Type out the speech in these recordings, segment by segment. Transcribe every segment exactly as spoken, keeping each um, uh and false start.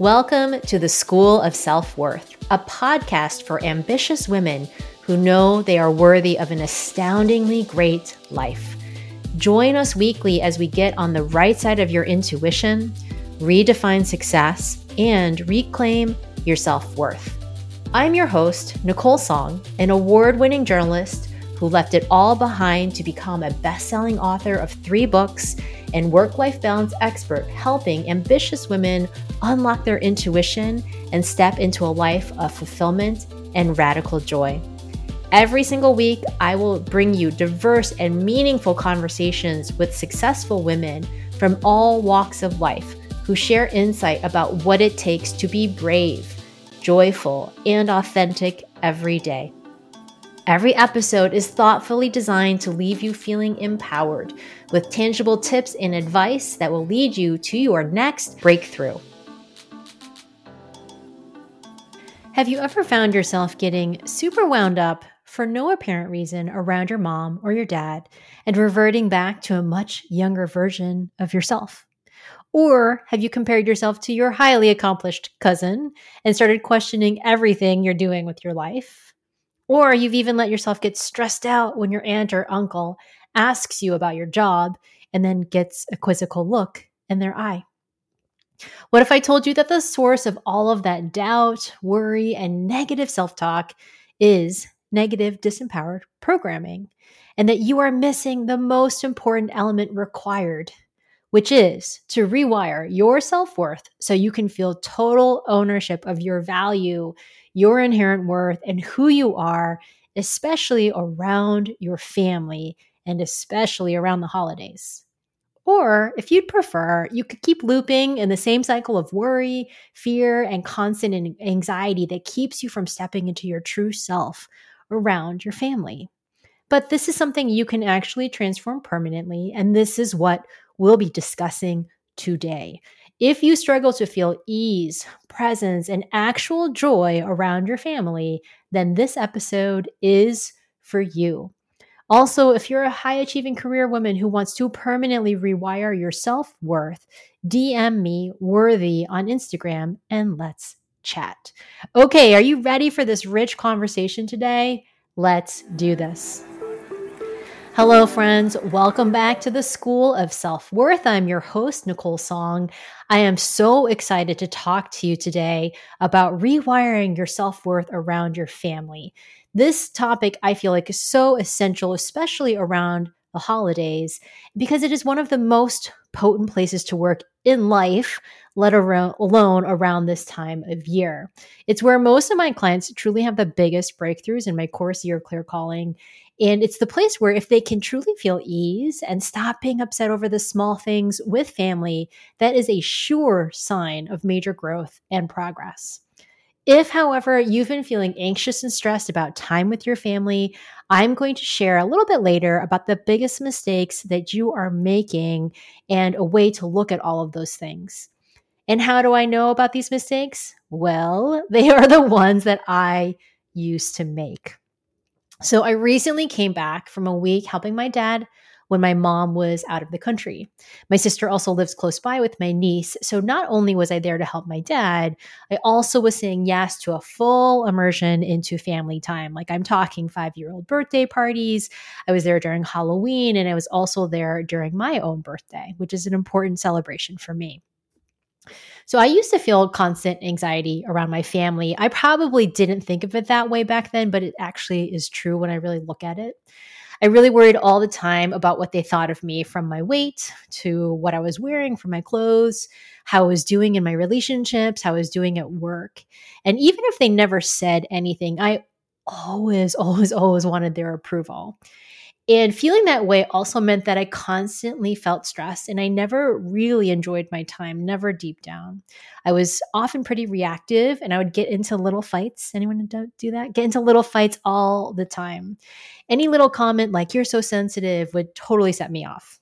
Welcome to the School of Self-Worth, a podcast for ambitious women who know they are worthy of an astoundingly great life. Join us weekly as we get on the right side of your intuition, redefine success, and reclaim your self-worth. I'm your host, Nicole Song, an award-winning journalist who left it all behind to become a best-selling author of three books and work-life balance expert helping ambitious women unlock their intuition and step into a life of fulfillment and radical joy. Every single week, I will bring you diverse and meaningful conversations with successful women from all walks of life who share insight about what it takes to be brave, joyful, and authentic every day. Every episode is thoughtfully designed to leave you feeling empowered with tangible tips and advice that will lead you to your next breakthrough. Have you ever found yourself getting super wound up for no apparent reason around your mom or your dad and reverting back to a much younger version of yourself? Or have you compared yourself to your highly accomplished cousin and started questioning everything you're doing with your life? Or you've even let yourself get stressed out when your aunt or uncle asks you about your job and then gets a quizzical look in their eye. What if I told you that the source of all of that doubt, worry, and negative self-talk is negative disempowered programming, and that you are missing the most important element required, which is to rewire your self-worth so you can feel total ownership of your value, your inherent worth, and who you are, especially around your family and especially around the holidays. Or if you'd prefer, you could keep looping in the same cycle of worry, fear, and constant anxiety that keeps you from stepping into your true self around your family. But this is something you can actually transform permanently, and this is what we'll be discussing today. If you struggle to feel ease, presence, and actual joy around your family, then this episode is for you. Also, if you're a high-achieving career woman who wants to permanently rewire your self-worth, D M me worthy on Instagram and let's chat. Okay, are you ready for this rich conversation today? Let's do this. Hello, friends. Welcome back to the School of Self-Worth. I'm your host, Nicole Song. I am so excited to talk to you today about rewiring your self-worth around your family. This topic I feel like is so essential, especially around the holidays, because it is one of the most potent places to work in life, let alone around this time of year. It's where most of my clients truly have the biggest breakthroughs in my course, Your Clear Calling. And it's the place where if they can truly feel ease and stop being upset over the small things with family, that is a sure sign of major growth and progress. If, however, you've been feeling anxious and stressed about time with your family, I'm going to share a little bit later about the biggest mistakes that you are making and a way to look at all of those things. And how do I know about these mistakes? Well, they are the ones that I used to make. So I recently came back from a week helping my dad when my mom was out of the country. My sister also lives close by with my niece. So not only was I there to help my dad, I also was saying yes to a full immersion into family time. Like I'm talking five-year-old birthday parties. I was there during Halloween, and I was also there during my own birthday, which is an important celebration for me. So I used to feel constant anxiety around my family. I probably didn't think of it that way back then, but it actually is true when I really look at it. I really worried all the time about what they thought of me, from my weight to what I was wearing for my clothes, how I was doing in my relationships, how I was doing at work. And even if they never said anything, I always, always, always wanted their approval. And feeling that way also meant that I constantly felt stressed, and I never really enjoyed my time, never deep down. I was often pretty reactive, and I would get into little fights. Anyone do that? Get into little fights all the time. Any little comment like, "You're so sensitive," would totally set me off,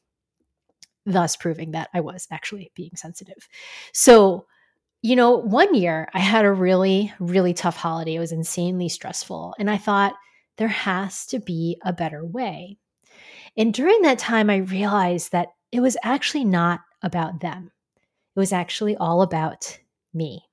thus proving that I was actually being sensitive. So, you know, one year I had a really, really tough holiday. It was insanely stressful, and I thought, there has to be a better way. And during that time, I realized that it was actually not about them. It was actually all about me.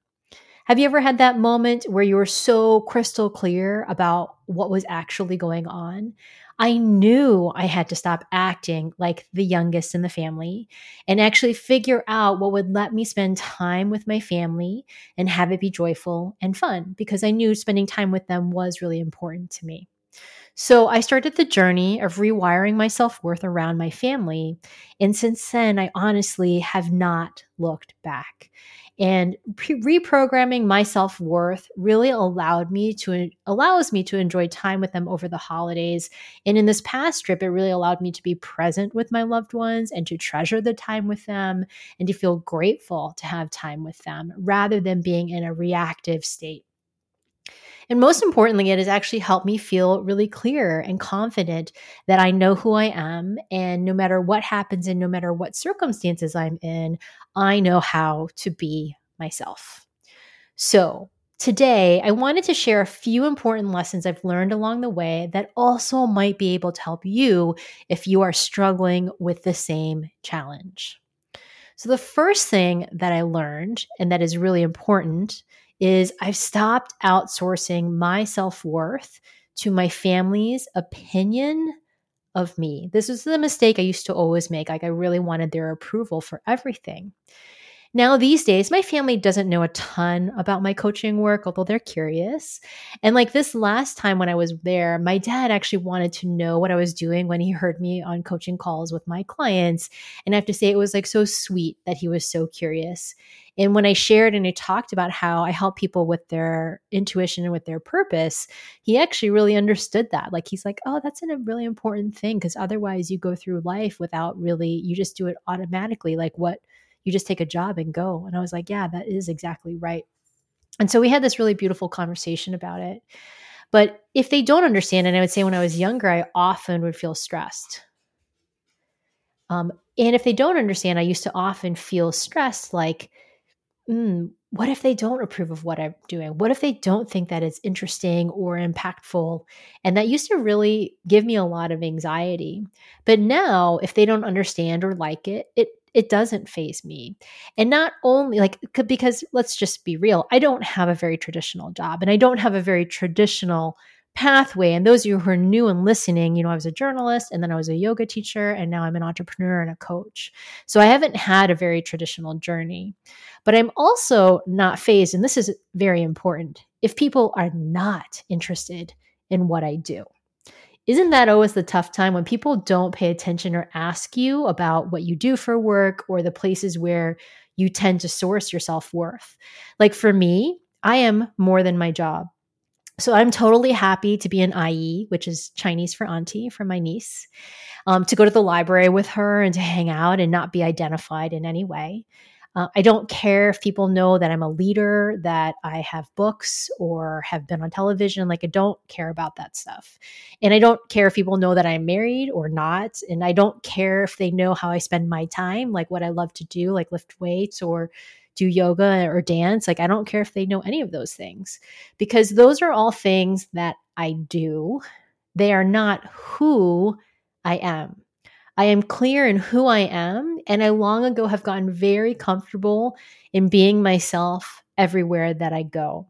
Have you ever had that moment where you were so crystal clear about what was actually going on? I knew I had to stop acting like the youngest in the family and actually figure out what would let me spend time with my family and have it be joyful and fun, because I knew spending time with them was really important to me. So I started the journey of rewiring my self-worth around my family. And since then, I honestly have not looked back. And pre- reprogramming my self-worth really allowed me to allows me to enjoy time with them over the holidays. And in this past trip, it really allowed me to be present with my loved ones and to treasure the time with them and to feel grateful to have time with them rather than being in a reactive state. And most importantly, it has actually helped me feel really clear and confident that I know who I am, and no matter what happens and no matter what circumstances I'm in, I know how to be myself. So today, I wanted to share a few important lessons I've learned along the way that also might be able to help you if you are struggling with the same challenge. So the first thing that I learned, and that is really important, is I've stopped outsourcing my self-worth to my family's opinion of me. This is the mistake I used to always make. Like, I really wanted their approval for everything. Now, these days, my family doesn't know a ton about my coaching work, although they're curious. And like this last time when I was there, my dad actually wanted to know what I was doing when he heard me on coaching calls with my clients. And I have to say, it was like so sweet that he was so curious. And when I shared and I talked about how I help people with their intuition and with their purpose, he actually really understood that. Like, he's like, oh, that's a really important thing, because otherwise you go through life without really, you just do it automatically. Like, what, you just take a job and go. And I was like, yeah, that is exactly right. And so we had this really beautiful conversation about it. But if they don't understand, and I would say when I was younger, I often would feel stressed. Um, and if they don't understand, I used to often feel stressed, like, Mm, what if they don't approve of what I'm doing? What if they don't think that it's interesting or impactful? And that used to really give me a lot of anxiety. But now, if they don't understand or like it, it it doesn't faze me. And not only like, because let's just be real, I don't have a very traditional job, and I don't have a very traditional pathway. And those of you who are new and listening, you know, I was a journalist, and then I was a yoga teacher, and now I'm an entrepreneur and a coach. So I haven't had a very traditional journey, but I'm also not fazed. And this is very important. If people are not interested in what I do, isn't that always the tough time when people don't pay attention or ask you about what you do for work or the places where you tend to source your self-worth? Like, for me, I am more than my job. So I'm totally happy to be an I E, which is Chinese for auntie, for my niece, um, to go to the library with her and to hang out and not be identified in any way. Uh, I don't care if people know that I'm a leader, that I have books or have been on television. Like, I don't care about that stuff. And I don't care if people know that I'm married or not. And I don't care if they know how I spend my time, like what I love to do, like lift weights or do yoga or dance. Like, I don't care if they know any of those things, because those are all things that I do. They are not who I am. I am clear in who I am, and I long ago have gotten very comfortable in being myself everywhere that I go.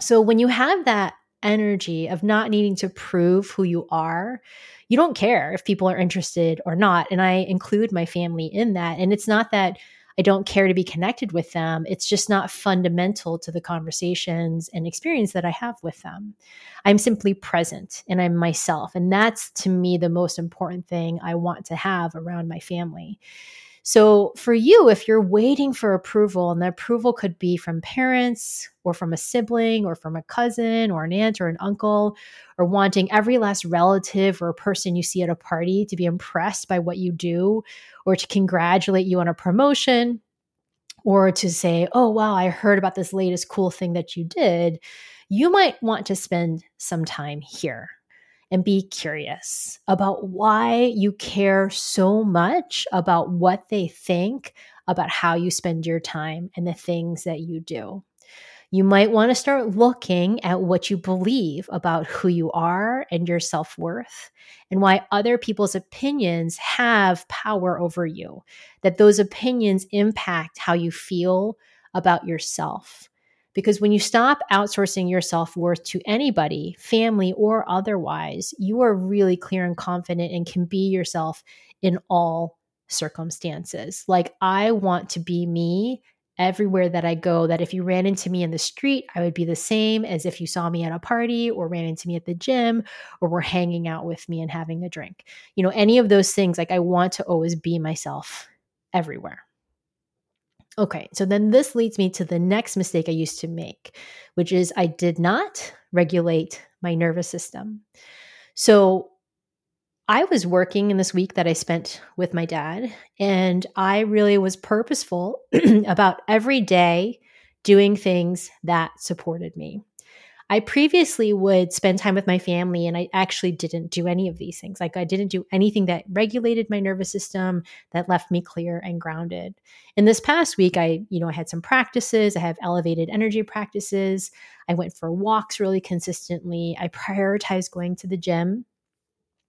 So when you have that energy of not needing to prove who you are, you don't care if people are interested or not. And I include my family in that. And it's not that I don't care to be connected with them. It's just not fundamental to the conversations and experience that I have with them. I'm simply present, and I'm myself. And that's, to me, the most important thing I want to have around my family. So for you, if you're waiting for approval, and the approval could be from parents or from a sibling or from a cousin or an aunt or an uncle, or wanting every last relative or person you see at a party to be impressed by what you do, or to congratulate you on a promotion, or to say, oh, wow, I heard about this latest cool thing that you did, you might want to spend some time here and be curious about why you care so much about what they think about how you spend your time and the things that you do. You might want to start looking at what you believe about who you are and your self-worth, and why other people's opinions have power over you, that those opinions impact how you feel about yourself. Because when you stop outsourcing your self-worth to anybody, family or otherwise, you are really clear and confident and can be yourself in all circumstances. Like, I want to be me everywhere that I go, that if you ran into me in the street, I would be the same as if you saw me at a party or ran into me at the gym or were hanging out with me and having a drink. You know, any of those things, like I want to always be myself everywhere. Okay, so then this leads me to the next mistake I used to make, which is I did not regulate my nervous system. So I was working in this week that I spent with my dad, and I really was purposeful about every day doing things that supported me. I previously would spend time with my family, and I actually didn't do any of these things. Like, I didn't do anything that regulated my nervous system, that left me clear and grounded. And this past week, I, you know, I had some practices. I have elevated energy practices. I went for walks really consistently. I prioritized going to the gym.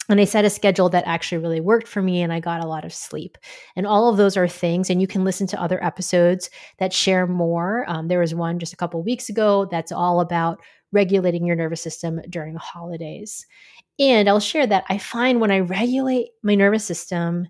And I set a schedule that actually really worked for me, and I got a lot of sleep. And all of those are things, and you can listen to other episodes that share more. Um, there was one just a couple of weeks ago that's all about regulating your nervous system during the holidays. And I'll share that I find when I regulate my nervous system,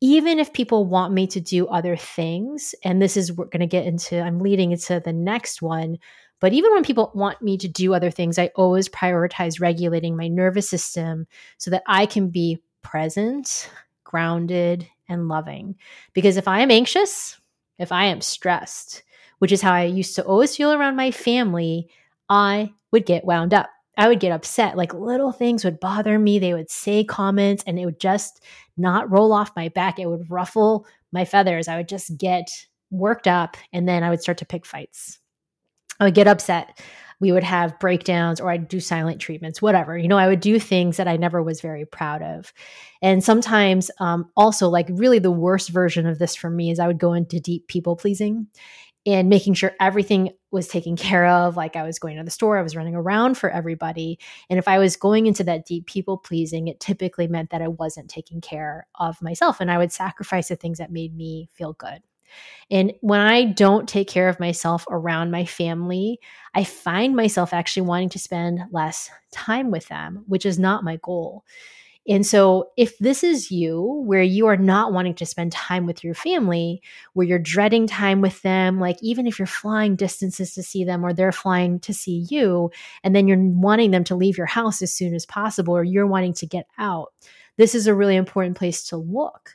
even if people want me to do other things, and this is, we're going to get into, I'm leading into the next one, but even when people want me to do other things, I always prioritize regulating my nervous system so that I can be present, grounded, and loving. Because if I am anxious, if I am stressed, which is how I used to always feel around my family, I would get wound up. I would get upset. Like, little things would bother me. They would say comments, and it would just not roll off my back. It would ruffle my feathers. I would just get worked up, and then I would start to pick fights. I would get upset. We would have breakdowns, or I'd do silent treatments, whatever. You know, I would do things that I never was very proud of. And sometimes um, also, like, really the worst version of this for me is I would go into deep people pleasing and making sure everything was taken care of. Like, I was going to the store, I was running around for everybody. And if I was going into that deep people pleasing, it typically meant that I wasn't taking care of myself, and I would sacrifice the things that made me feel good. And when I don't take care of myself around my family, I find myself actually wanting to spend less time with them, which is not my goal. And so if this is you, where you are not wanting to spend time with your family, where you're dreading time with them, like even if you're flying distances to see them or they're flying to see you, and then you're wanting them to leave your house as soon as possible, or you're wanting to get out, this is a really important place to look.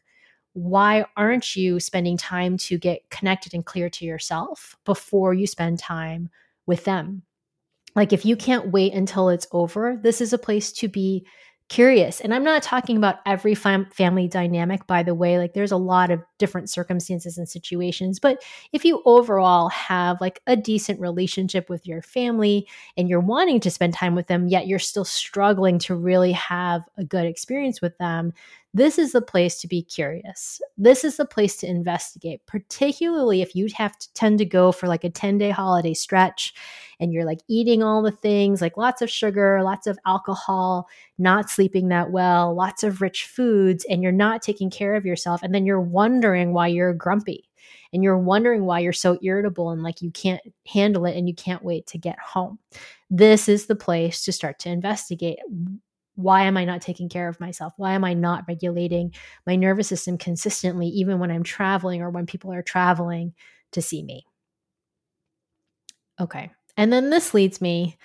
Why aren't you spending time to get connected and clear to yourself before you spend time with them? Like, if you can't wait until it's over, this is a place to be curious. And I'm not talking about every fam- family dynamic, by the way. Like, there's a lot of different circumstances and situations. But if you overall have like a decent relationship with your family and you're wanting to spend time with them, yet you're still struggling to really have a good experience with them, this is the place to be curious. This is the place to investigate, particularly if you have to tend to go for like a ten-day holiday stretch and you're like eating all the things, like lots of sugar, lots of alcohol, not sleeping that well, lots of rich foods, and you're not taking care of yourself. And then you're wondering why you're grumpy, and you're wondering why you're so irritable and like you can't handle it and you can't wait to get home. This is the place to start to investigate. Why am I not taking care of myself? Why am I not regulating my nervous system consistently, even when I'm traveling or when people are traveling to see me? Okay. And then this leads me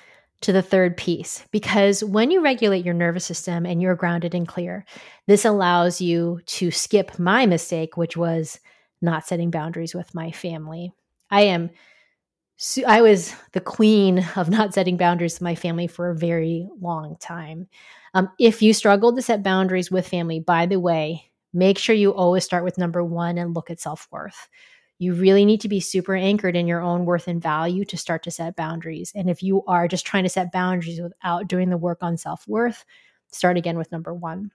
to the third piece, because when you regulate your nervous system and you're grounded and clear, this allows you to skip my mistake, which was not setting boundaries with my family. I am So I was the queen of not setting boundaries with my family for a very long time. Um, if you struggled to set boundaries with family, by the way, make sure you always start with number one and look at self-worth. You really need to be super anchored in your own worth and value to start to set boundaries. And if you are just trying to set boundaries without doing the work on self-worth, start again with number one.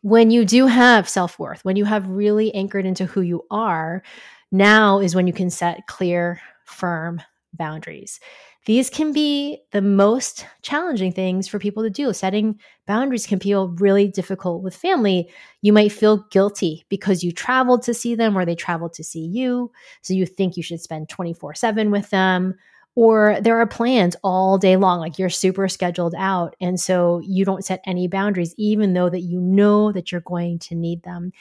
When you do have self-worth, when you have really anchored into who you are, now is when you can set clear, firm boundaries. These can be the most challenging things for people to do. Setting boundaries can feel really difficult with family. You might feel guilty because you traveled to see them or they traveled to see you. So you think you should spend twenty-four seven with them. Or there are plans all day long, like you're super scheduled out. And so you don't set any boundaries, even though that you know that you're going to need them.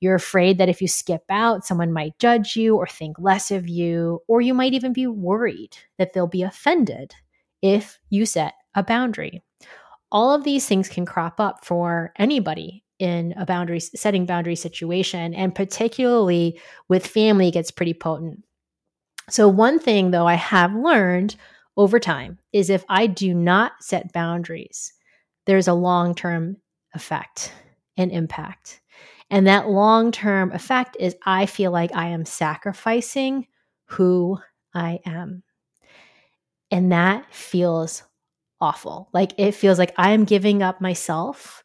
You're afraid that if you skip out, someone might judge you or think less of you, or you might even be worried that they'll be offended if you set a boundary. All of these things can crop up for anybody in a boundary setting boundary situation, and particularly with family, it gets pretty potent. So one thing, though, I have learned over time is if I do not set boundaries, there's a long-term effect and impact. And that long-term effect is I feel like I am sacrificing who I am. And that feels awful. Like it feels like I am giving up myself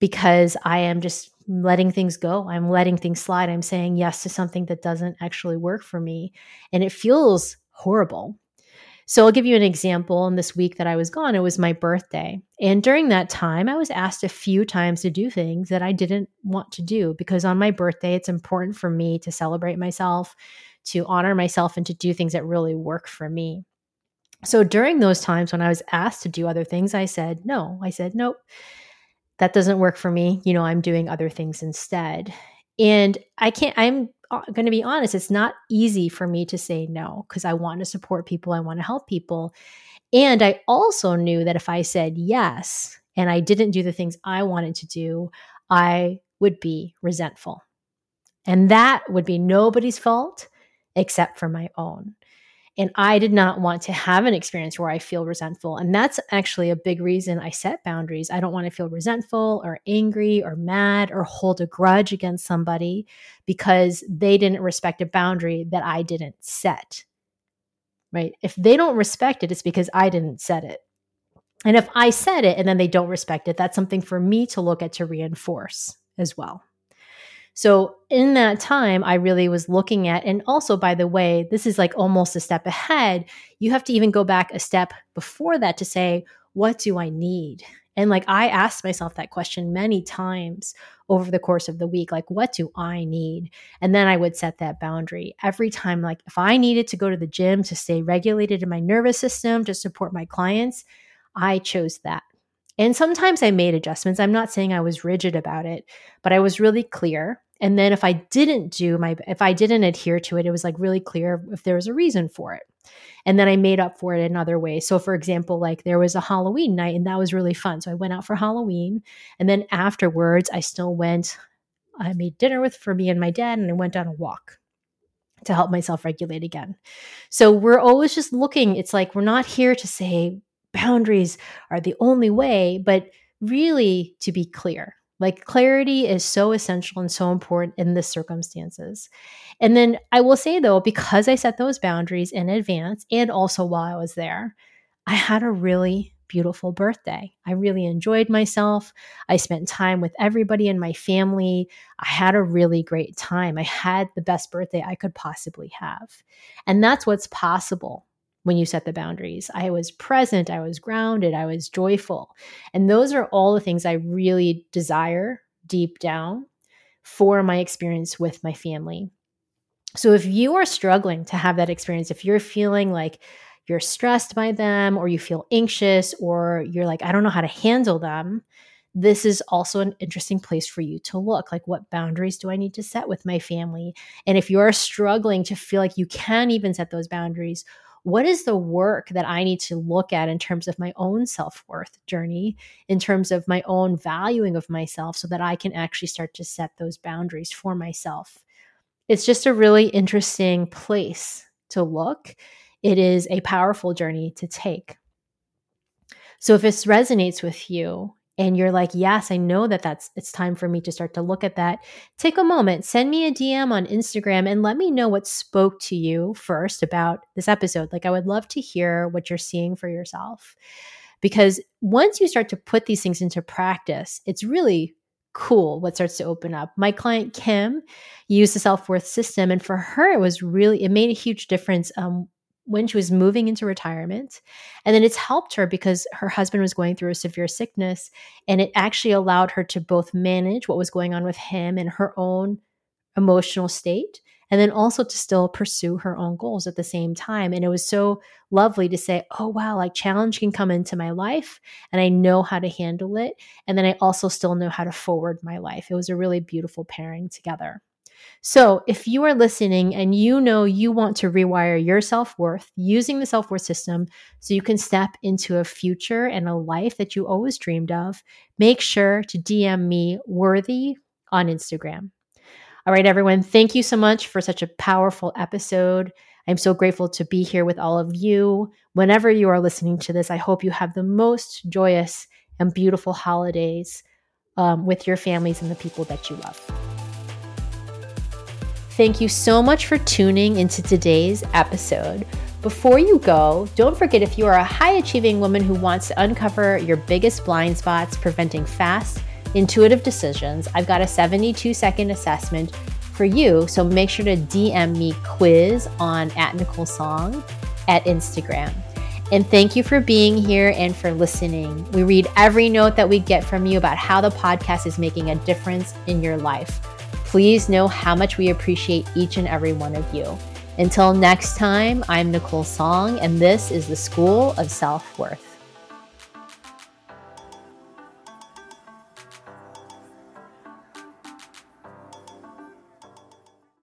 because I am just letting things go. I'm letting things slide. I'm saying yes to something that doesn't actually work for me. And it feels horrible. So I'll give you an example. In this week that I was gone, it was my birthday. And during that time, I was asked a few times to do things that I didn't want to do, because on my birthday, it's important for me to celebrate myself, to honor myself, and to do things that really work for me. So during those times when I was asked to do other things, I said, no, I said, nope. That doesn't work for me. You know, I'm doing other things instead. And I can't, I'm going to be honest, it's not easy for me to say no, because I want to support people. I want to help people. And I also knew that if I said yes, and I didn't do the things I wanted to do, I would be resentful. And that would be nobody's fault except for my own. And I did not want to have an experience where I feel resentful. And that's actually a big reason I set boundaries. I don't want to feel resentful or angry or mad or hold a grudge against somebody because they didn't respect a boundary that I didn't set, right? If they don't respect it, it's because I didn't set it. And if I set it and then they don't respect it, that's something for me to look at to reinforce as well. So in that time, I really was looking at, and also, by the way, this is like almost a step ahead. You have to even go back a step before that to say, what do I need? And like, I asked myself that question many times over the course of the week, like, what do I need? And then I would set that boundary every time. Like if I needed to go to the gym to stay regulated in my nervous system, to support my clients, I chose that. And sometimes I made adjustments. I'm not saying I was rigid about it, but I was really clear. And then if I didn't do my, if I didn't adhere to it, it was like really clear if there was a reason for it. And then I made up for it in other ways. So for example, like there was a Halloween night and that was really fun. So I went out for Halloween. And then afterwards, I still went, I made dinner with for me and my dad, and I went on a walk to help myself regulate again. So we're always just looking. It's like, we're not here to say boundaries are the only way, but really to be clear. Like clarity is so essential and so important in the circumstances. And then I will say though, because I set those boundaries in advance and also while I was there, I had a really beautiful birthday. I really enjoyed myself. I spent time with everybody in my family. I had a really great time. I had the best birthday I could possibly have. And that's what's possible when you set the boundaries. I was present, I was grounded, I was joyful. And those are all the things I really desire deep down for my experience with my family. So if you are struggling to have that experience, if you're feeling like you're stressed by them, or you feel anxious, or you're like, I don't know how to handle them, this is also an interesting place for you to look. Like, what boundaries do I need to set with my family? And if you're struggling to feel like you can even set those boundaries, what is the work that I need to look at in terms of my own self-worth journey, in terms of my own valuing of myself, so that I can actually start to set those boundaries for myself? It's just a really interesting place to look. It is a powerful journey to take. So if this resonates with you, and you're like, yes, I know that that's, it's time for me to start to look at that, take a moment, send me a D M on Instagram and let me know what spoke to you first about this episode. Like, I would love to hear what you're seeing for yourself, because once you start to put these things into practice, it's really cool what starts to open up. My client Kim used the self-worth system, and for her, it was really, it made a huge difference um, when she was moving into retirement. And then it's helped her because her husband was going through a severe sickness, and it actually allowed her to both manage what was going on with him and her own emotional state, and then also to still pursue her own goals at the same time. And it was so lovely to say, oh, wow, like challenge can come into my life and I know how to handle it. And then I also still know how to forward my life. It was a really beautiful pairing together. So if you are listening and you know you want to rewire your self-worth using the self-worth system so you can step into a future and a life that you always dreamed of, make sure to D M me Worthy on Instagram. All right, everyone, thank you so much for such a powerful episode. I'm so grateful to be here with all of you. Whenever you are listening to this, I hope you have the most joyous and beautiful holidays um, with your families and the people that you love. Thank you so much for tuning into today's episode. Before you go, don't forget, if you are a high-achieving woman who wants to uncover your biggest blind spots, preventing fast, intuitive decisions, I've got a seventy-two second assessment for you. So make sure to D M me quiz on at Nicole Song at Instagram. And thank you for being here and for listening. We read every note that we get from you about how the podcast is making a difference in your life. Please know how much we appreciate each and every one of you. Until next time, I'm Nicole Song, and this is the School of Self-Worth.